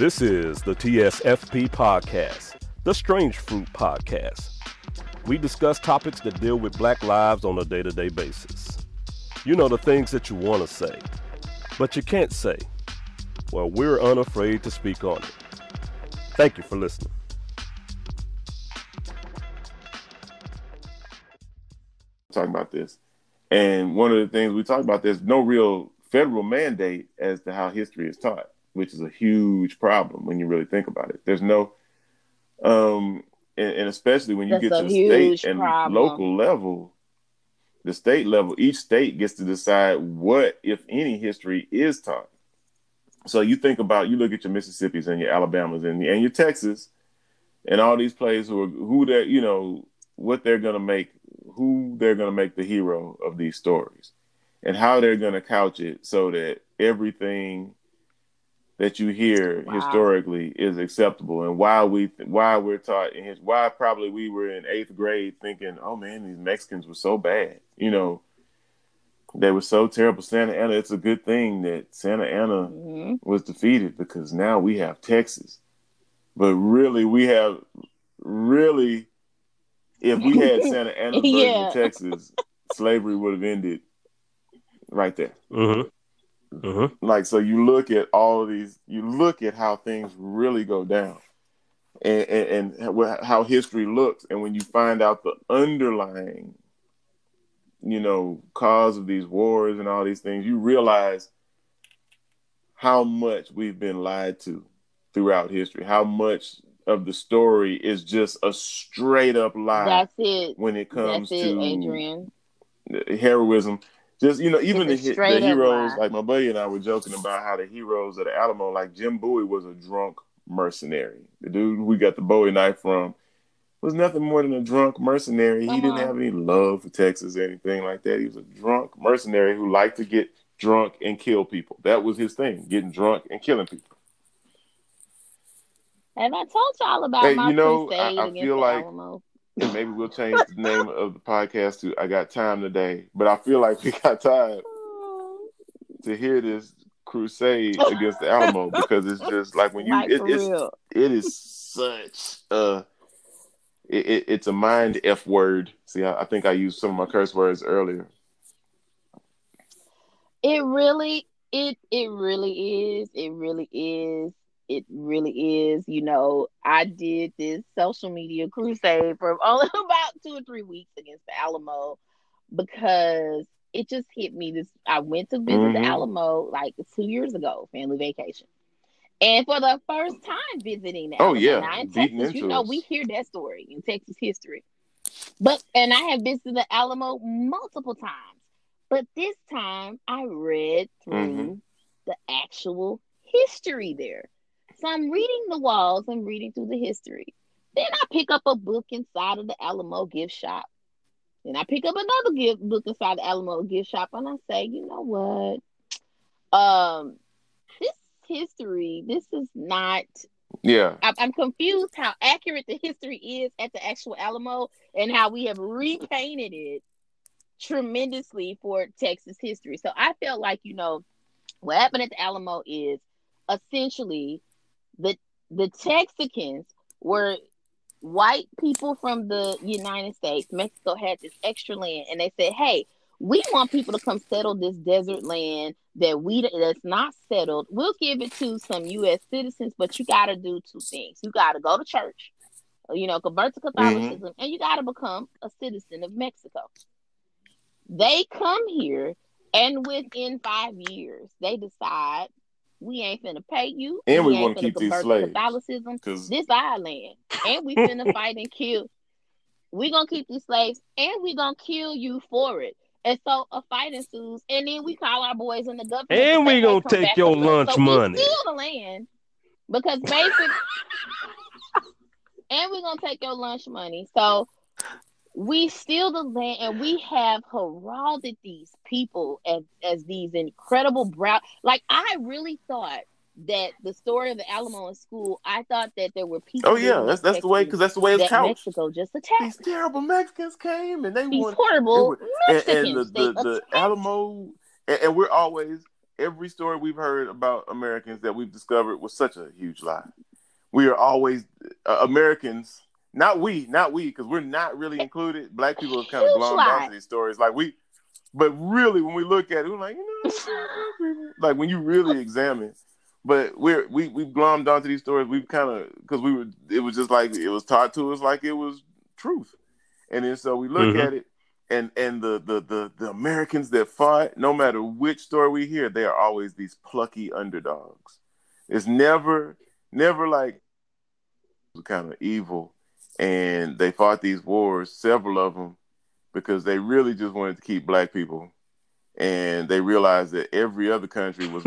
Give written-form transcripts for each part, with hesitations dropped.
This is the TSFP Podcast, the Strange Fruit Podcast. We discuss topics that deal with black lives on a day-to-day basis. You know, the things that you want to say, but you can't say. Well, we're unafraid to speak on it. Thank you for listening. Talking about this, and one of the things we talk about, there's no real federal mandate as to how history is taught, which is a huge problem when you really think about it. There's no and especially when you get to the state and local level, the state level, each state gets to decide what, if any, history is taught. So you think about, you look at your Mississippis and your Alabamas and your Texas and all these places who they're, you know, what they're going to make, who they're going to make the hero of these stories and how they're going to couch it so that everything that you hear historically is acceptable. And why we're taught in why probably we were in 8th grade thinking, oh man, these Mexicans were so bad. You know, they were so terrible. Santa Anna, it's a good thing that Santa Anna was defeated because now we have Texas. But really, if we had Santa Anna version of Texas, slavery would have ended right there. Like, so you look at all of these, you look at how things really go down and how history looks. And when you find out the underlying, you know, cause of these wars and all these things, you realize how much we've been lied to throughout history, how much of the story is just a straight up lie. That's it. When it comes to Adrian. Heroism. Just, you know, even the heroes, like my buddy and I were joking about how the heroes of the Alamo, like Jim Bowie was a drunk mercenary. The dude who we got the Bowie knife from was nothing more than a drunk mercenary. He didn't have any love for Texas or anything like that. He was a drunk mercenary who liked to get drunk and kill people. That was his thing, getting drunk and killing people. And I told y'all about my crusade against the Alamo. And maybe we'll change the name of the podcast to I Got Time Today. But I feel like we got time to hear this crusade against the Alamo because it's just like when you, it's a mind F word. See, I think I used some of my curse words earlier. It really is. You know, I did this social media crusade for only about 2 or 3 weeks against the Alamo because it just hit me. I went to visit the Alamo like 2 years ago, family vacation. And for the first time visiting the Alamo. Now in Texas, you know, we hear that story in Texas history. And I have visited the Alamo multiple times. But this time I read through the actual history there. So I'm reading the walls and reading through the history. Then I pick up a book inside of the Alamo gift shop. Then I pick up another book inside the Alamo gift shop, and I say, you know what? This history, this is not... Yeah. I'm confused how accurate the history is at the actual Alamo and how we have repainted it tremendously for Texas history. So I felt like, you know, what happened at the Alamo is essentially... The Texicans were white people from the United States. Mexico had this extra land, and they said, "Hey, we want people to come settle this desert land that's not settled. We'll give it to some U.S. citizens, but you got to do two things: you got to go to church, you know, convert to Catholicism, and you got to become a citizen of Mexico." They come here, and within 5 years, they decide. We ain't finna pay you. And we want to keep these slaves. Catholicism, this our land. And we finna fight and kill. We gonna keep these slaves, and we gonna kill you for it. And so a fight ensues, and then we call our boys in the government. And we gonna take your lunch money. We steal the land because basically, and we gonna take your lunch money. So we steal the land, and we have heralded these people as these incredible brown. Like, I really thought that the story of the Alamo in school, I thought that there were people. Oh yeah, that's the way, because that's the way it's couched. Mexico just attacked. These terrible Mexicans came, and they were horrible Mexicans. And the Alamo, and we're always every story we've heard about Americans that we've discovered was such a huge lie. We are always Americans. Not we, because we're not really included. Black people have kind of glommed onto these stories. But really, when we look at it, we're like, like when you really examine, but we've glommed onto these stories. We've kind of, because it was just like, it was taught to us like it was truth. And then so we look at it, and the Americans that fought, no matter which story we hear, they are always these plucky underdogs. It's never like kind of evil. And they fought these wars, several of them, because they really just wanted to keep black people. And they realized that every other country was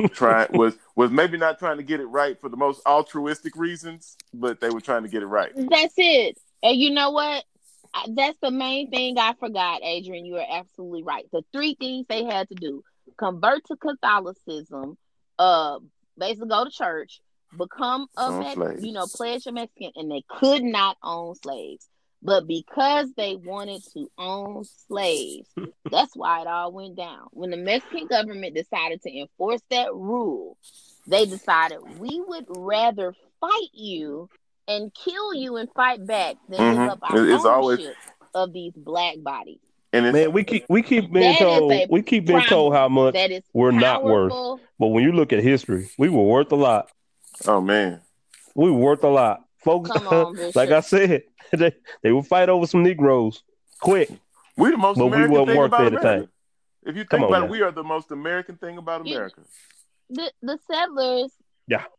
was maybe not trying to get it right for the most altruistic reasons, but they were trying to get it right. That's it. And you know what? That's the main thing I forgot, Adrian. You are absolutely right. The three things they had to do: convert to Catholicism, basically go to church, become pledge your Mexican, and they could not own slaves. But because they wanted to own slaves, that's why it all went down. When the Mexican government decided to enforce that rule, they decided we would rather fight you and kill you and fight back than give up our ownership of these black bodies. And man, we keep being told how much we're not worth. But when you look at history, we were worth a lot. Oh man, we were worth a lot. Folks, like I said, they will fight over some Negroes quick. We the most American thing about America. If you think about it, we are the most American thing about America. The settlers,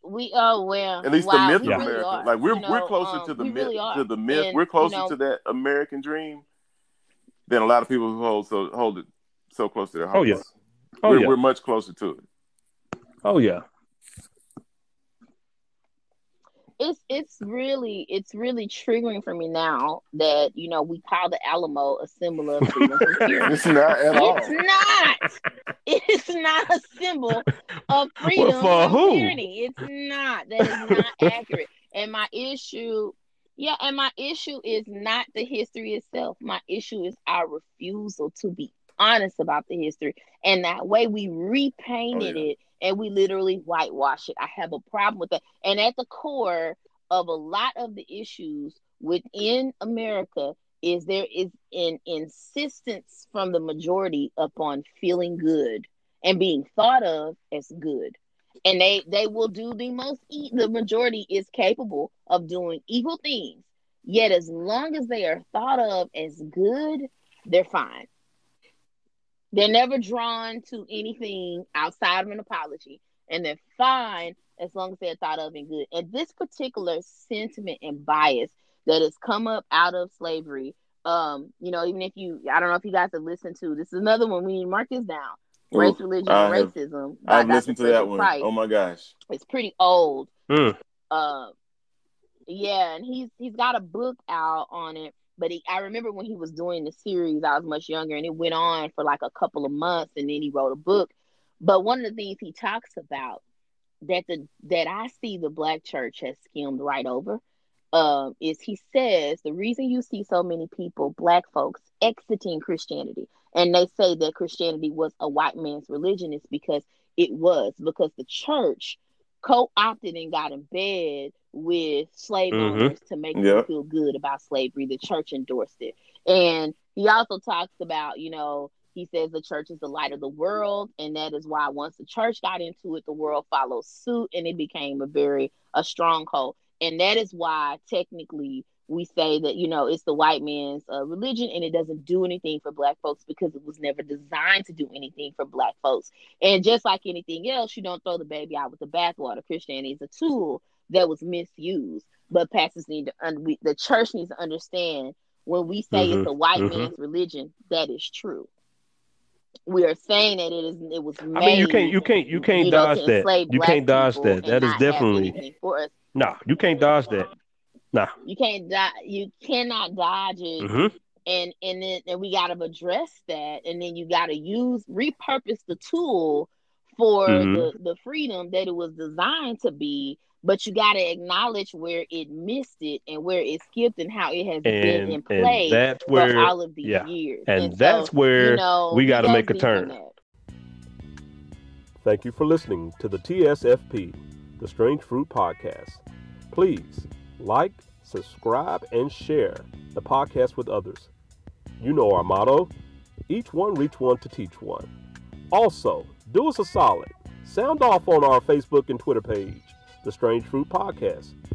we are at least the myth of America. Really like we're closer to the myth, really to the myth. And, we're closer to that American dream than a lot of people who hold it so close to their hearts. We're much closer to it. Oh yeah. It's really triggering for me now that we call the Alamo a symbol of freedom from tyranny. It's not at all. It's not a symbol of freedom from tyranny. It's not. That is not accurate. And my issue is not the history itself. My issue is our refusal to be honest about the history, and that way we repainted it. And we literally whitewash it. I have a problem with that. And at the core of a lot of the issues within America is there is an insistence from the majority upon feeling good and being thought of as good. And they will do the majority is capable of doing evil things. Yet as long as they are thought of as good, they're fine. They're never drawn to anything outside of an apology, and they're fine as long as they're thought of and good. And this particular sentiment and bias that has come up out of slavery, even if I don't know if you guys have listened to, this is another one, we need to mark this down. Race, Religion, and Racism. I've listened to that one. Oh my gosh. It's pretty old. And he's got a book out on it. But I remember when he was doing the series, I was much younger, and it went on for like a couple of months, and then he wrote a book. But one of the things he talks about that I see the black church has skimmed right over is he says the reason you see so many people, black folks, exiting Christianity, and they say that Christianity was a white man's religion is because the church co-opted and got in bed with slave owners to make them feel good about slavery. The church endorsed it. And he also talks about, he says the church is the light of the world, and that is why once the church got into it, the world followed suit, and it became a stronghold. And that is why technically we say that, it's the white man's religion, and it doesn't do anything for black folks because it was never designed to do anything for black folks. And just like anything else, you don't throw the baby out with the bathwater. Christianity is a tool that was misused, but pastors the church needs to understand when we say it's a white man's religion, that is true. We are saying that it was made. I mean, you can't dodge that. You can't dodge that. That is definitely you can't dodge that. Nah, you can't dodge. You cannot dodge it. And then we got to address that, and then you got to repurpose the tool for the freedom that it was designed to be. But you got to acknowledge where it missed it and where it skipped and how it has been in play for all of these years. And that's where we got to make a turn. Thank you for listening to the TSFP, the Strange Fruit Podcast. Please like, subscribe, and share the podcast with others. You know our motto, each one reach one to teach one. Also, do us a solid. Sound off on our Facebook and Twitter page, the Strange Fruit Podcast.